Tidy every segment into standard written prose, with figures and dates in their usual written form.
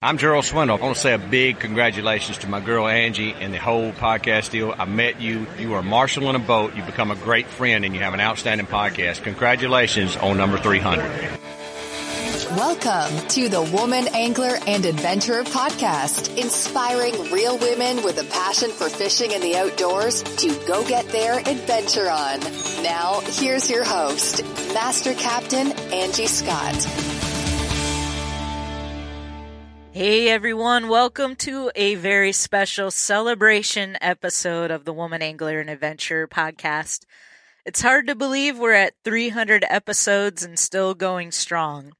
I'm Gerald Swindle. I want to say a big congratulations to my girl Angie and the whole podcast deal. I met you. You are marshaling a boat. You become a great friend, and you have an outstanding podcast. Congratulations on number 300. Welcome to the Woman Angler and Adventurer Podcast, inspiring real women with a passion for fishing and the outdoors to go get their adventure on. Now, here's your host, Master Captain Angie Scott. Hey everyone, welcome to a very special celebration episode of the Woman Angler and Adventurer Podcast. It's hard to believe we're at 300 episodes and still going strong.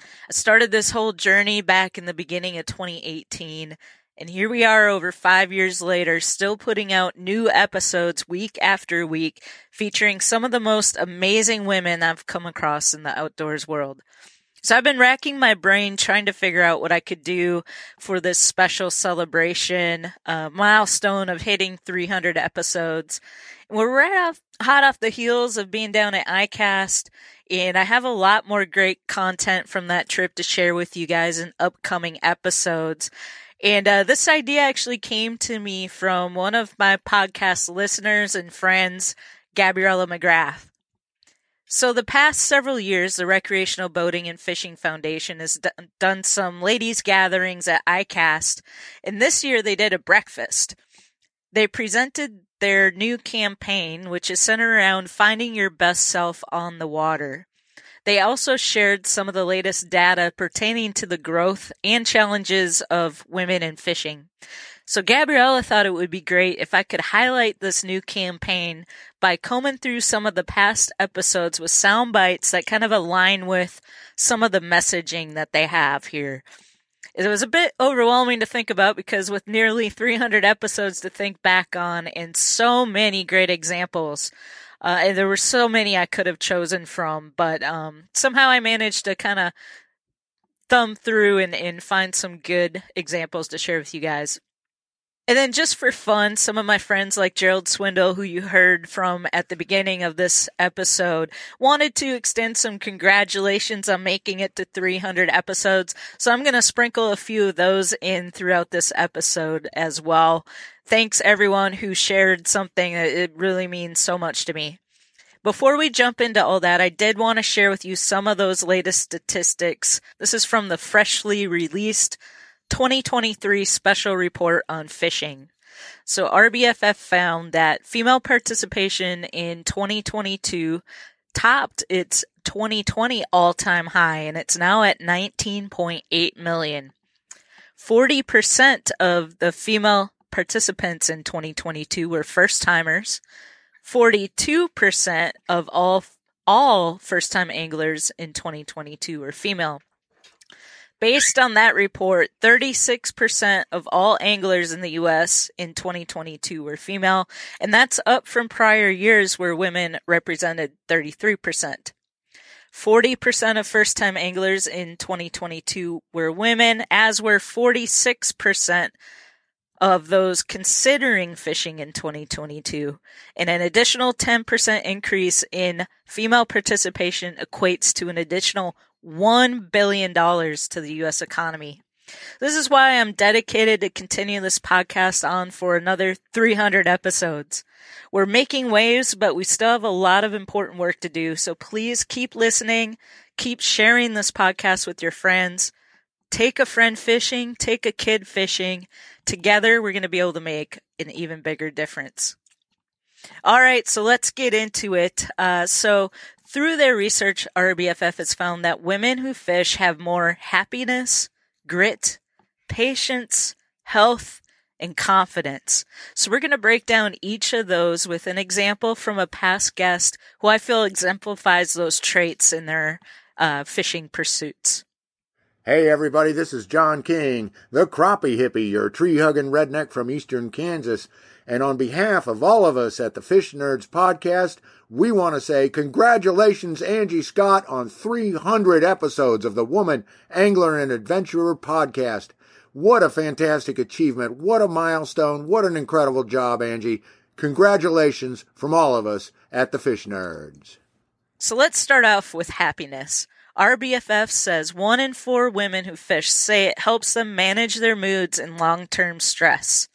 I started this whole journey back in the beginning of 2018, and here we are over 5 years later, still putting out new episodes week after week, featuring some of the most amazing women I've come across in the outdoors world. So I've been racking my brain trying to figure out what I could do for this special celebration milestone of hitting 300 episodes. And we're hot off the heels of being down at ICAST, and I have a lot more great content from that trip to share with you guys in upcoming episodes. And this idea actually came to me from one of my podcast listeners and friends, Gabriella McGrath. So the past several years, the Recreational Boating and Fishing Foundation has done some ladies' gatherings at ICAST, and this year they did a breakfast. They presented their new campaign, which is centered around finding your best self on the water. They also shared some of the latest data pertaining to the growth and challenges of women in fishing. So Gabriella thought it would be great if I could highlight this new campaign by combing through some of the past episodes with sound bites that kind of align with some of the messaging that they have here. It was a bit overwhelming to think about because with nearly 300 episodes to think back on and so many great examples, and there were so many I could have chosen from, but somehow I managed to kind of thumb through and find some good examples to share with you guys. And then just for fun, some of my friends like Gerald Swindle, who you heard from at the beginning of this episode, wanted to extend some congratulations on making it to 300 episodes. So I'm going to sprinkle a few of those in throughout this episode as well. Thanks everyone who shared something. It really means so much to me. Before we jump into all that, I did want to share with you some of those latest statistics. This is from the freshly released 2023 special report on fishing. So RBFF found that female participation in 2022 topped its 2020 all-time high, and it's now at 19.8 million. 40% of the female participants in 2022 were first-timers. 42% of all first-time anglers in 2022 were female. Based on that report, 36% of all anglers in the U.S. in 2022 were female, and that's up from prior years where women represented 33%. 40% of first-time anglers in 2022 were women, as were 46% of those considering fishing in 2022. And an additional 10% increase in female participation equates to an additional $1 billion to the U.S. economy. This is why I'm dedicated to continue this podcast on for another 300 episodes. We're making waves, but we still have a lot of important work to do. So please keep listening, keep sharing this podcast with your friends. Take a friend fishing, take a kid fishing. Together, we're going to be able to make an even bigger difference. All right, so let's get into it. Through their research, RBFF has found that women who fish have more happiness, grit, patience, health, and confidence. So we're going to break down each of those with an example from a past guest who I feel exemplifies those traits in their fishing pursuits. Hey everybody, this is John King, the crappie hippie, your tree-hugging redneck from eastern Kansas. And on behalf of all of us at the Fish Nerds podcast, we want to say congratulations, Angie Scott, on 300 episodes of the Woman Angler and Adventurer podcast. What a fantastic achievement. What a milestone. What an incredible job, Angie. Congratulations from all of us at the Fish Nerds. So let's start off with happiness. Our BFF says 1 in 4 women who fish say it helps them manage their moods and long-term stress.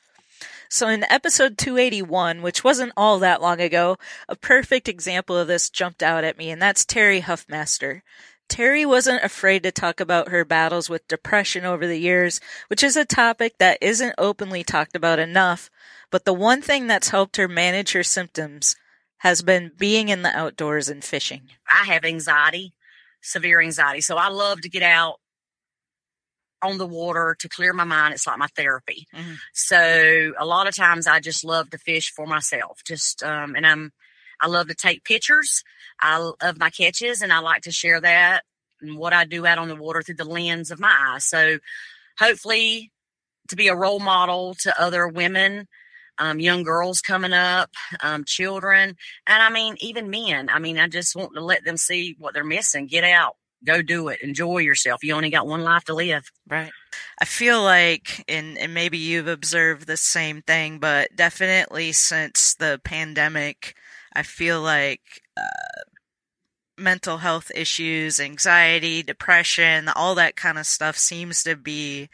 So in episode 281, which wasn't all that long ago, a perfect example of this jumped out at me, and that's Terry Huffmaster. Terry wasn't afraid to talk about her battles with depression over the years, which is a topic that isn't openly talked about enough, but the one thing that's helped her manage her symptoms has been being in the outdoors and fishing. I have anxiety, severe anxiety, so I love to get out on the water to clear my mind. It's like my therapy. Mm-hmm. So a lot of times I just love to fish for myself. Just, and I love to take pictures of my catches, and I like to share that and what I do out on the water through the lens of my eyes. So hopefully to be a role model to other women, young girls coming up, children, and I mean, even men. I mean, I just want to let them see what they're missing. Get out. Go do it. Enjoy yourself. You only got one life to live. Right. I feel like, and maybe you've observed the same thing, but definitely since the pandemic, I feel like mental health issues, anxiety, depression, all that kind of stuff seems to be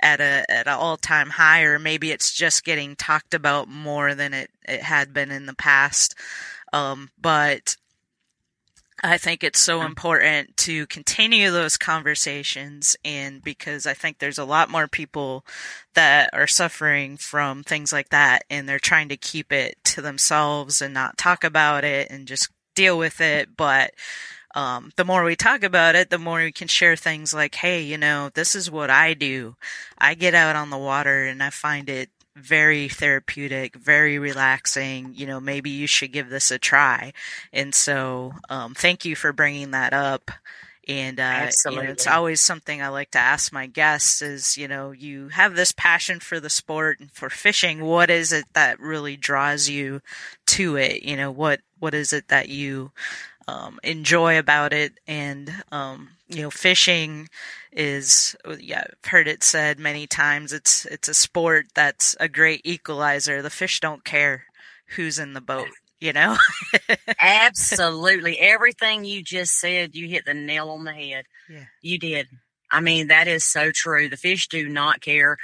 at an all-time high, or maybe it's just getting talked about more than it had been in the past. But I think it's so important to continue those conversations, and because I think there's a lot more people that are suffering from things like that, and they're trying to keep it to themselves and not talk about it and just deal with it. But the more we talk about it, the more we can share things like, hey, you know, this is what I do. I get out on the water and I find it very therapeutic, very relaxing. You know, maybe you should give this a try. And so, thank you for bringing that up. And, you know, it's always something I like to ask my guests is, you know, you have this passion for the sport and for fishing. What is it that really draws you to it? You know, what is it that you, enjoy about it? And, you know, fishing is, yeah, I've heard it said many times, it's a sport that's a great equalizer. The fish don't care who's in the boat, you know? Absolutely. Everything you just said, you hit the nail on the head. Yeah. You did. I mean, that is so true. The fish do not care.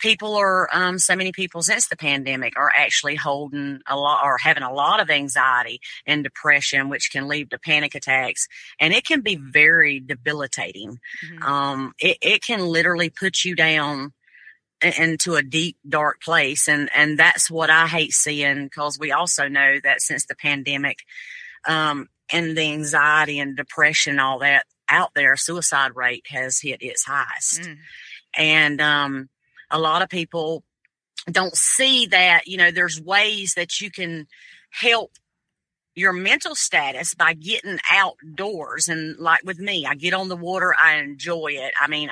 People are, so many people since the pandemic are actually holding a lot or having a lot of anxiety and depression, which can lead to panic attacks. And it can be very debilitating. Mm-hmm. It can literally put you down into a deep, dark place. And that's what I hate seeing, because we also know that since the pandemic, and the anxiety and depression, all that out there, suicide rate has hit its highest. Mm. And, a lot of people don't see that, you know, there's ways that you can help your mental status by getting outdoors. And like with me, I get on the water, I enjoy it. I mean,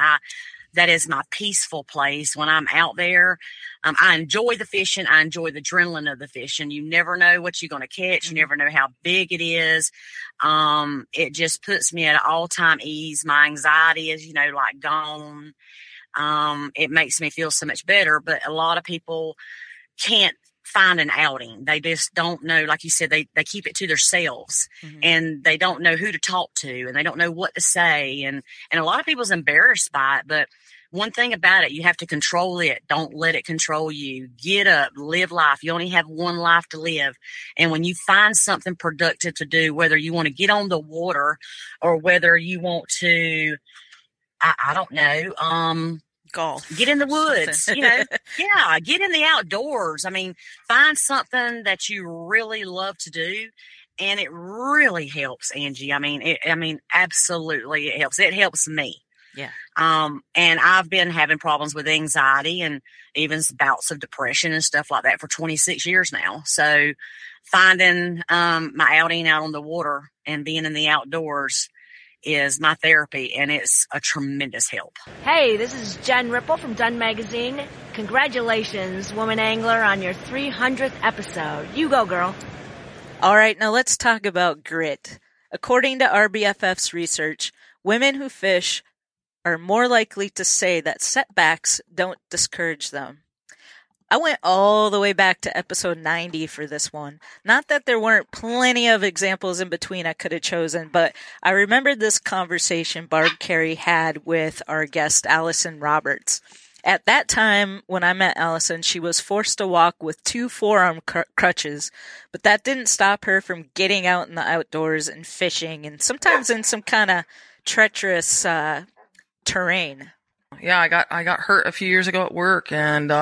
that is my peaceful place when I'm out there. I enjoy the fishing. I enjoy the adrenaline of the fishing. You never know what you're going to catch. You never know how big it is. It just puts me at an all-time ease. My anxiety is, you know, like gone. It makes me feel so much better, but a lot of people can't find an outing. They just don't know. Like you said, they keep it to themselves, mm-hmm. and they don't know who to talk to, and they don't know what to say. And a lot of people's embarrassed by it, but one thing about it, you have to control it. Don't let it control you. Get up, live life. You only have one life to live. And when you find something productive to do, whether you want to get on the water or whether you want to, I don't know, golf. Get in the woods, you know. Yeah, get in the outdoors. I mean, find something that you really love to do, and it really helps, Angie. I mean, absolutely, it helps. It helps me. Yeah. And I've been having problems with anxiety and even bouts of depression and stuff like that for 26 years now. So, finding my outing out on the water and being in the outdoors is my therapy, and it's a tremendous help. Hey, this is Jen Ripple from Dunn Magazine. Congratulations, Woman Angler, on your 300th episode. You go, girl. All right, now let's talk about grit. According to RBFF's research, women who fish are more likely to say that setbacks don't discourage them. I went all the way back to episode 90 for this one. Not that there weren't plenty of examples in between I could have chosen, but I remembered this conversation Barb Carey had with our guest, Allison Roberts. At that time, when I met Allison, she was forced to walk with two forearm crutches, but that didn't stop her from getting out in the outdoors and fishing, and sometimes in some kind of treacherous terrain. Yeah, I got hurt a few years ago at work, and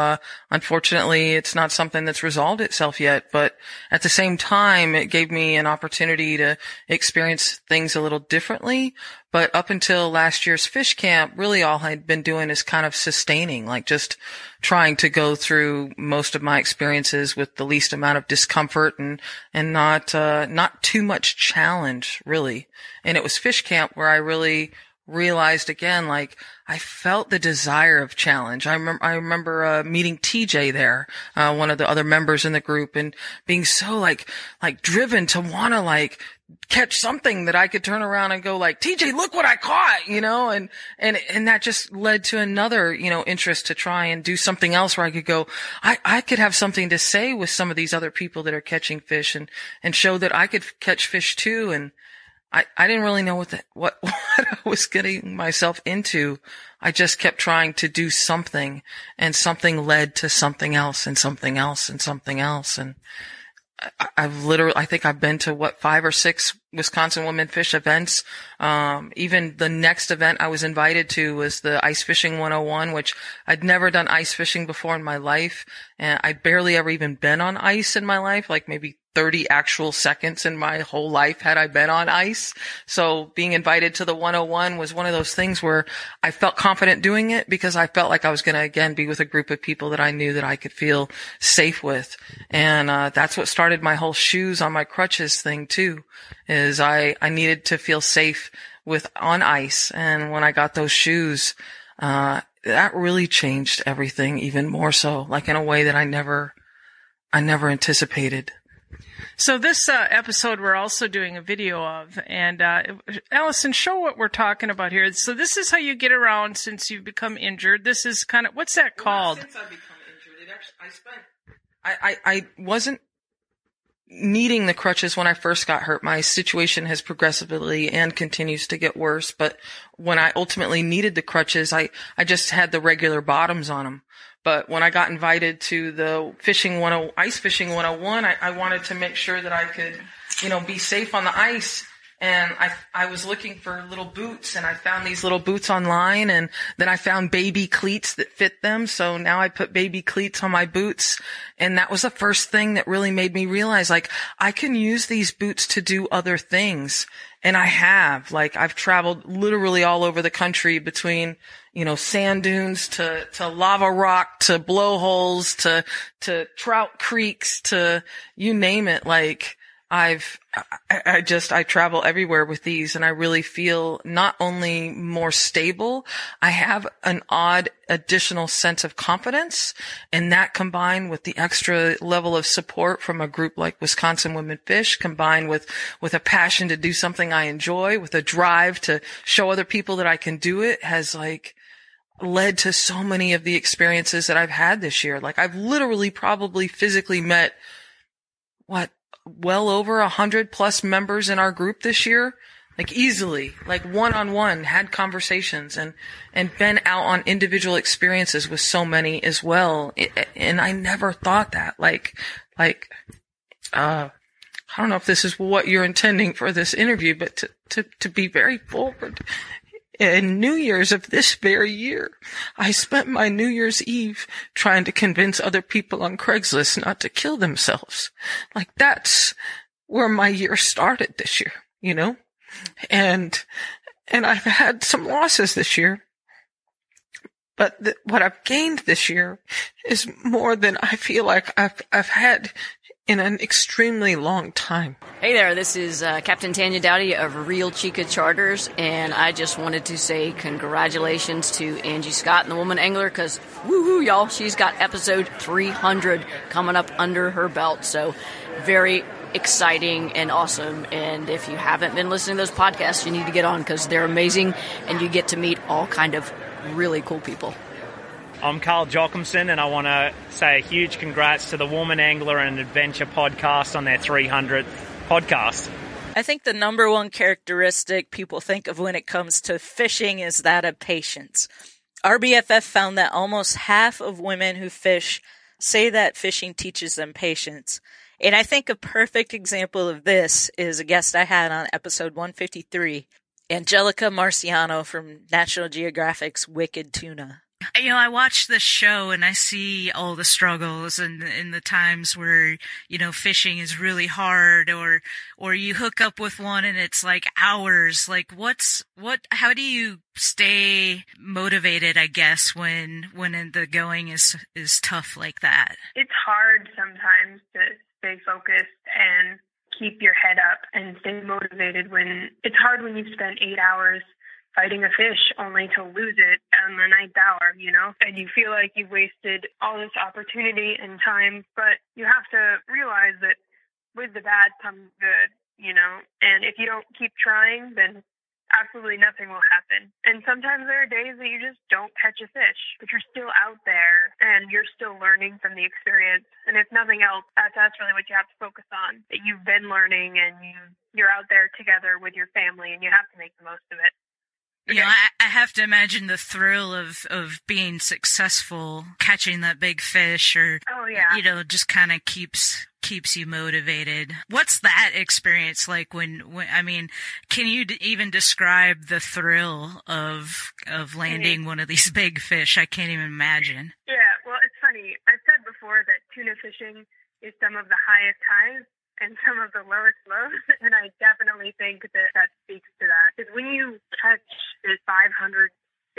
unfortunately, it's not something that's resolved itself yet. But at the same time, it gave me an opportunity to experience things a little differently. But up until last year's fish camp, really all I'd been doing is kind of sustaining, like just trying to go through most of my experiences with the least amount of discomfort and not too much challenge, really. And it was fish camp where I really realized again, like, I felt the desire of challenge. I remember meeting TJ there, one of the other members in the group, and being so like driven to want to like catch something that I could turn around and go like, TJ, look what I caught, you know, and that just led to another, you know, interest to try and do something else where I could go, I could have something to say with some of these other people that are catching fish and show that I could catch fish too. And I didn't really know what I was getting myself into. I just kept trying to do something, and something led to something else and something else and something else. And I think I've been to 5 or 6 Wisconsin Women Fish events. Even the next event I was invited to was the Ice Fishing 101, which I'd never done ice fishing before in my life. And I barely ever even been on ice in my life, like maybe 30 actual seconds in my whole life had I been on ice. So being invited to the 101 was one of those things where I felt confident doing it because I felt like I was going to, again, be with a group of people that I knew that I could feel safe with. And that's what started my whole shoes on my crutches thing too, is I needed to feel safe with on ice. And when I got those shoes, that really changed everything even more so, like in a way that I never anticipated. So this episode we're also doing a video of, and Allison, show what we're talking about here. So this is how you get around since you've become injured. This is kind of, what's that called? Well, since I've become injured, I wasn't needing the crutches when I first got hurt. My situation has progressively and continues to get worse, but when I ultimately needed the crutches, I just had the regular bottoms on them. But when I got invited to the Ice Fishing 101, I wanted to make sure that I could, you know, be safe on the ice. And I was looking for little boots, and I found these little boots online, and then I found baby cleats that fit them. So now I put baby cleats on my boots. And that was the first thing that really made me realize, like, I can use these boots to do other things. And I have, like, I've traveled literally all over the country between, you know, sand dunes to lava rock, to blowholes, to trout creeks, to you name it. Like, I travel everywhere with these, and I really feel not only more stable, I have an odd additional sense of confidence, and that combined with the extra level of support from a group like Wisconsin Women Fish, combined with a passion to do something I enjoy, with a drive to show other people that I can do it, has like led to so many of the experiences that I've had this year. Like, I've literally probably physically met well over 100+ members in our group this year, like easily, like one-on-one, had conversations and been out on individual experiences with so many as well. And I never thought that, I don't know if this is what you're intending for this interview, but to be very forward. In New Year's of this very year, I spent my New Year's Eve trying to convince other people on Craigslist not to kill themselves. Like, that's where my year started this year, you know? And I've had some losses this year. But what I've gained this year is more than I feel like I've had in an extremely long time. Hey there, this is Captain Tanya Dowdy of Real Chica Charters, and I just wanted to say congratulations to Angie Scott and the Woman Angler, because woohoo, y'all, she's got episode 300 coming up under her belt, so very exciting and awesome. And if you haven't been listening to those podcasts, you need to get on, because they're amazing, and you get to meet all kind of really cool people. I'm Carl Jockamson, and I want to say a huge congrats to the Woman Angler and Adventure Podcast on their 300th podcast. I think the number one characteristic people think of when it comes to fishing is that of patience. RBFF found that almost half of women who fish say that fishing teaches them patience. And I think a perfect example of this is a guest I had on episode 153, Angelica Marciano from National Geographic's Wicked Tuna. You know, I watch this show and I see all the struggles and the times where, you know, fishing is really hard or you hook up with one and it's like hours. Like how do you stay motivated, I guess, when the going is tough like that? It's hard sometimes to stay focused and keep your head up and stay motivated when it's hard when you've spent 8 hours fighting a fish only to lose it on the ninth hour, you know? And you feel like you've wasted all this opportunity and time, but you have to realize that with the bad comes good, you know? And if you don't keep trying, then absolutely nothing will happen. And sometimes there are days that you just don't catch a fish, but you're still out there and you're still learning from the experience. And if nothing else, that's really what you have to focus on, that you've been learning and you're out there together with your family and you have to make the most of it. Okay. You know, I have to imagine the thrill of being successful, catching that big fish, or, oh, yeah. You know, just kind of keeps you motivated. What's that experience like when I mean, can you even describe the thrill of landing one of these big fish? I can't even imagine. Yeah, well, it's funny. I've said before that tuna fishing is some of the highest highs and some of the lowest lows, and I definitely think that speaks to that. Because when you catch this 500,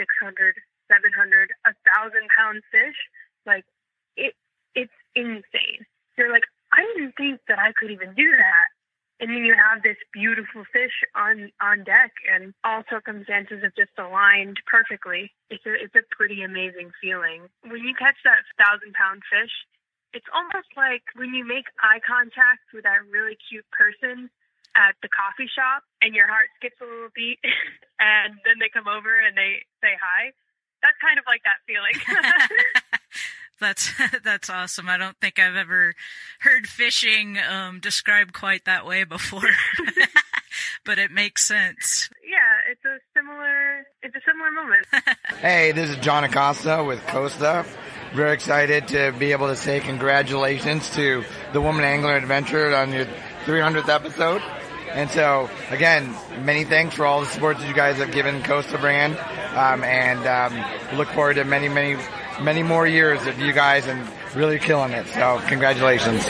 600, 700, 1,000-pound fish, like, it's insane. You're like, I didn't think that I could even do that. And then you have this beautiful fish on deck, and all circumstances have just aligned perfectly. It's a pretty amazing feeling. When you catch that 1,000-pound fish, it's almost like when you make eye contact with that really cute person at the coffee shop and your heart skips a little beat and then they come over and they say hi. That's kind of like that feeling. That's awesome. I don't think I've ever heard fishing described quite that way before, but it makes sense. Yeah, it's a similar moment. Hey, this is John Acosta with Costa. Very excited to be able to say congratulations to the Woman Angler Adventure on your 300th episode. And so, again, many thanks for all the support that you guys have given Costa Brand. And look forward to many, many, many more years of you guys and really killing it. So congratulations.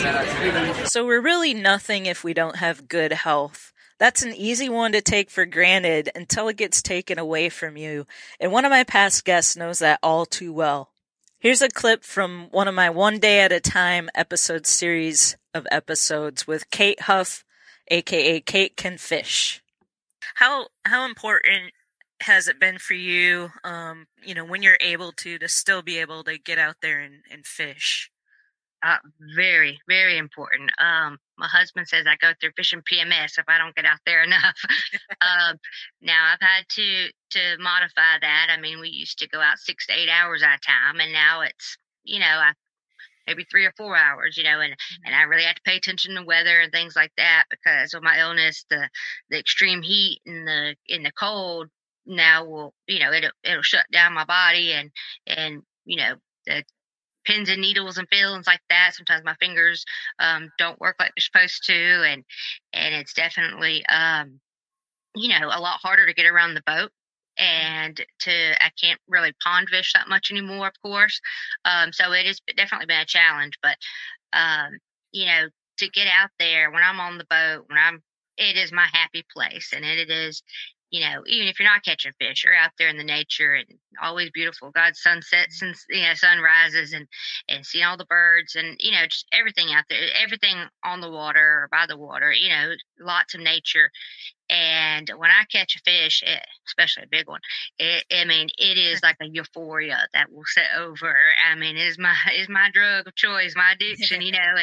So we're really nothing if we don't have good health. That's an easy one to take for granted until it gets taken away from you. And one of my past guests knows that all too well. Here's a clip from one of my One Day at a Time episode series of episodes with Kate Huff, a.k.a. Kate Can Fish. How important has it been for you, you know, when you're able to still be able to get out there and fish? Very, very important. My husband says I go through fishing PMS if I don't get out there enough. Now I've had to modify that. I mean, we used to go out 6 to 8 hours at a time, and now it's, you know, maybe 3 or 4 hours, you know, and I really have to pay attention to weather and things like that because of my illness, the extreme heat and the cold now will, you know, it'll shut down my body and, you know, the pins and needles and feelings like that. Sometimes my fingers don't work like they're supposed to. And it's definitely, you know, a lot harder to get around the boat and I can't really pond fish that much anymore, of course. So it has definitely been a challenge, but, you know, to get out there when I'm on the boat, it is my happy place. And it is, you know, even if you're not catching fish, you're out there in the nature and always beautiful. God's sunsets and, you know, sunrises and seeing all the birds and, you know, just everything out there, everything on the water or by the water, you know, lots of nature. And when I catch a fish, especially a big one, it is like a euphoria that will set over. I mean, it is my drug of choice, my addiction, you know,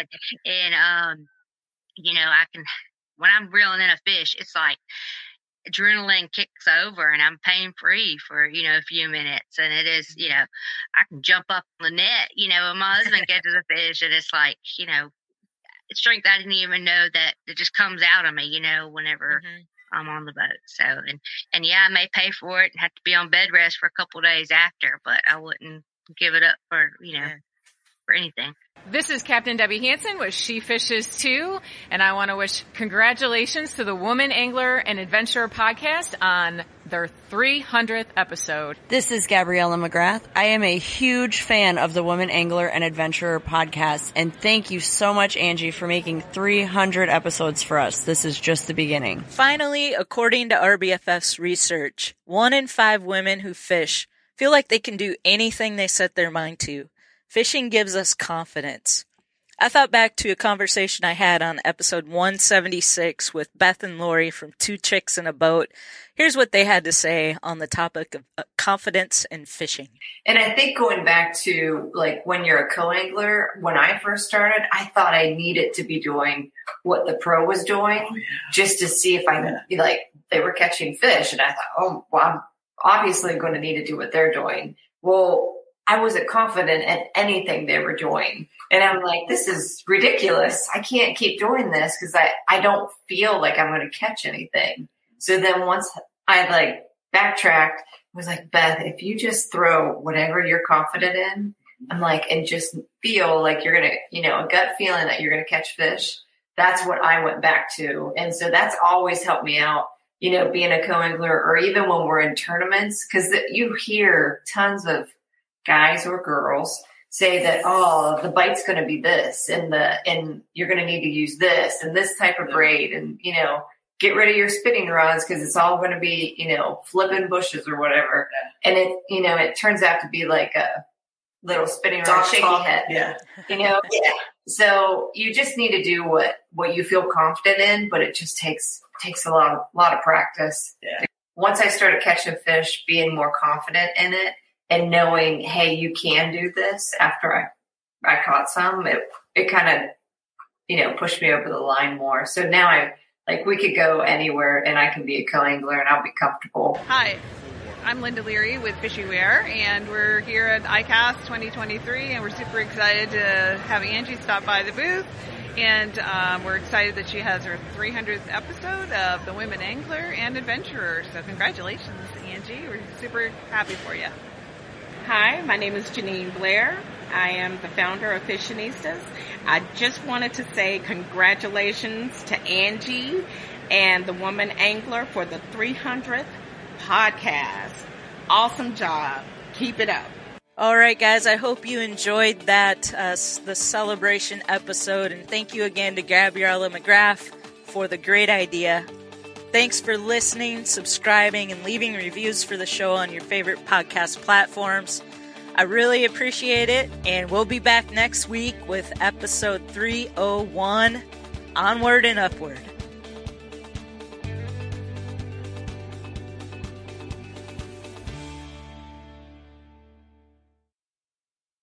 and you know, when I'm reeling in a fish, it's like, adrenaline kicks over and I'm pain free for, you know, a few minutes. And it is, you know, I can jump up on the net, you know, and my husband catches a fish, and it's like, you know, strength I didn't even know that it just comes out of me, you know, whenever I'm on the boat. So, and yeah, I may pay for it and have to be on bed rest for a couple of days after, but I wouldn't give it up for, you know, for anything. This is Captain Debbie Hanson with She Fishes Too, and I want to wish congratulations to the Woman Angler and Adventurer Podcast on their 300th episode. This is Gabriella McGrath. I am a huge fan of the Woman Angler and Adventurer Podcast, and thank you so much, Angie, for making 300 episodes for us. This is just the beginning. Finally, according to RBFF's research, 1 in 5 women who fish feel like they can do anything they set their mind to. Fishing gives us confidence. I thought back to a conversation I had on episode 176 with Beth and Lori from Two Chicks in a Boat. Here's what they had to say on the topic of confidence and fishing. And I think going back to like when you're a co-angler, when I first started, I thought I needed to be doing what the pro was doing just to see if I could, like they were catching fish. And I thought, oh, well, I'm obviously going to need to do what they're doing. Well, I wasn't confident in anything they were doing. And I'm like, this is ridiculous. I can't keep doing this because I don't feel like I'm going to catch anything. So then once I like backtracked, I was like, Beth, if you just throw whatever you're confident in, I'm like, and just feel like you're going to, you know, a gut feeling that you're going to catch fish. That's what I went back to. And so that's always helped me out, you know, being a co-angler or even when we're in tournaments, because you hear tons of guys or girls say that, oh, the bite's going to be this and you're going to need to use this and this type of braid and, you know, get rid of your spinning rods because it's all going to be, you know, flipping bushes or whatever. And it, you know, it turns out to be like a little spinning rod shaky head. Yeah. You know? Yeah. So you just need to do what you feel confident in, but it just takes a lot of practice. Yeah. Once I started catching fish, being more confident in it, and knowing, hey, you can do this after I caught some, it kind of, you know, pushed me over the line more. So now we could go anywhere and I can be a co-angler and I'll be comfortable. Hi, I'm Linda Leary with Fishy Wear, and we're here at ICAST 2023 and we're super excited to have Angie stop by the booth. And we're excited that she has her 300th episode of the Women Angler and Adventurer. So congratulations, Angie. We're super happy for you. Hi, my name is Janine Blair. I am the founder of Fishinistas. I just wanted to say congratulations to Angie and the Woman Angler for the 300th podcast. Awesome job. Keep it up. All right, guys, I hope you enjoyed that, the celebration episode. And thank you again to Gabriella McGrath for the great idea. Thanks for listening, subscribing, and leaving reviews for the show on your favorite podcast platforms. I really appreciate it, and we'll be back next week with episode 301, Onward and Upward.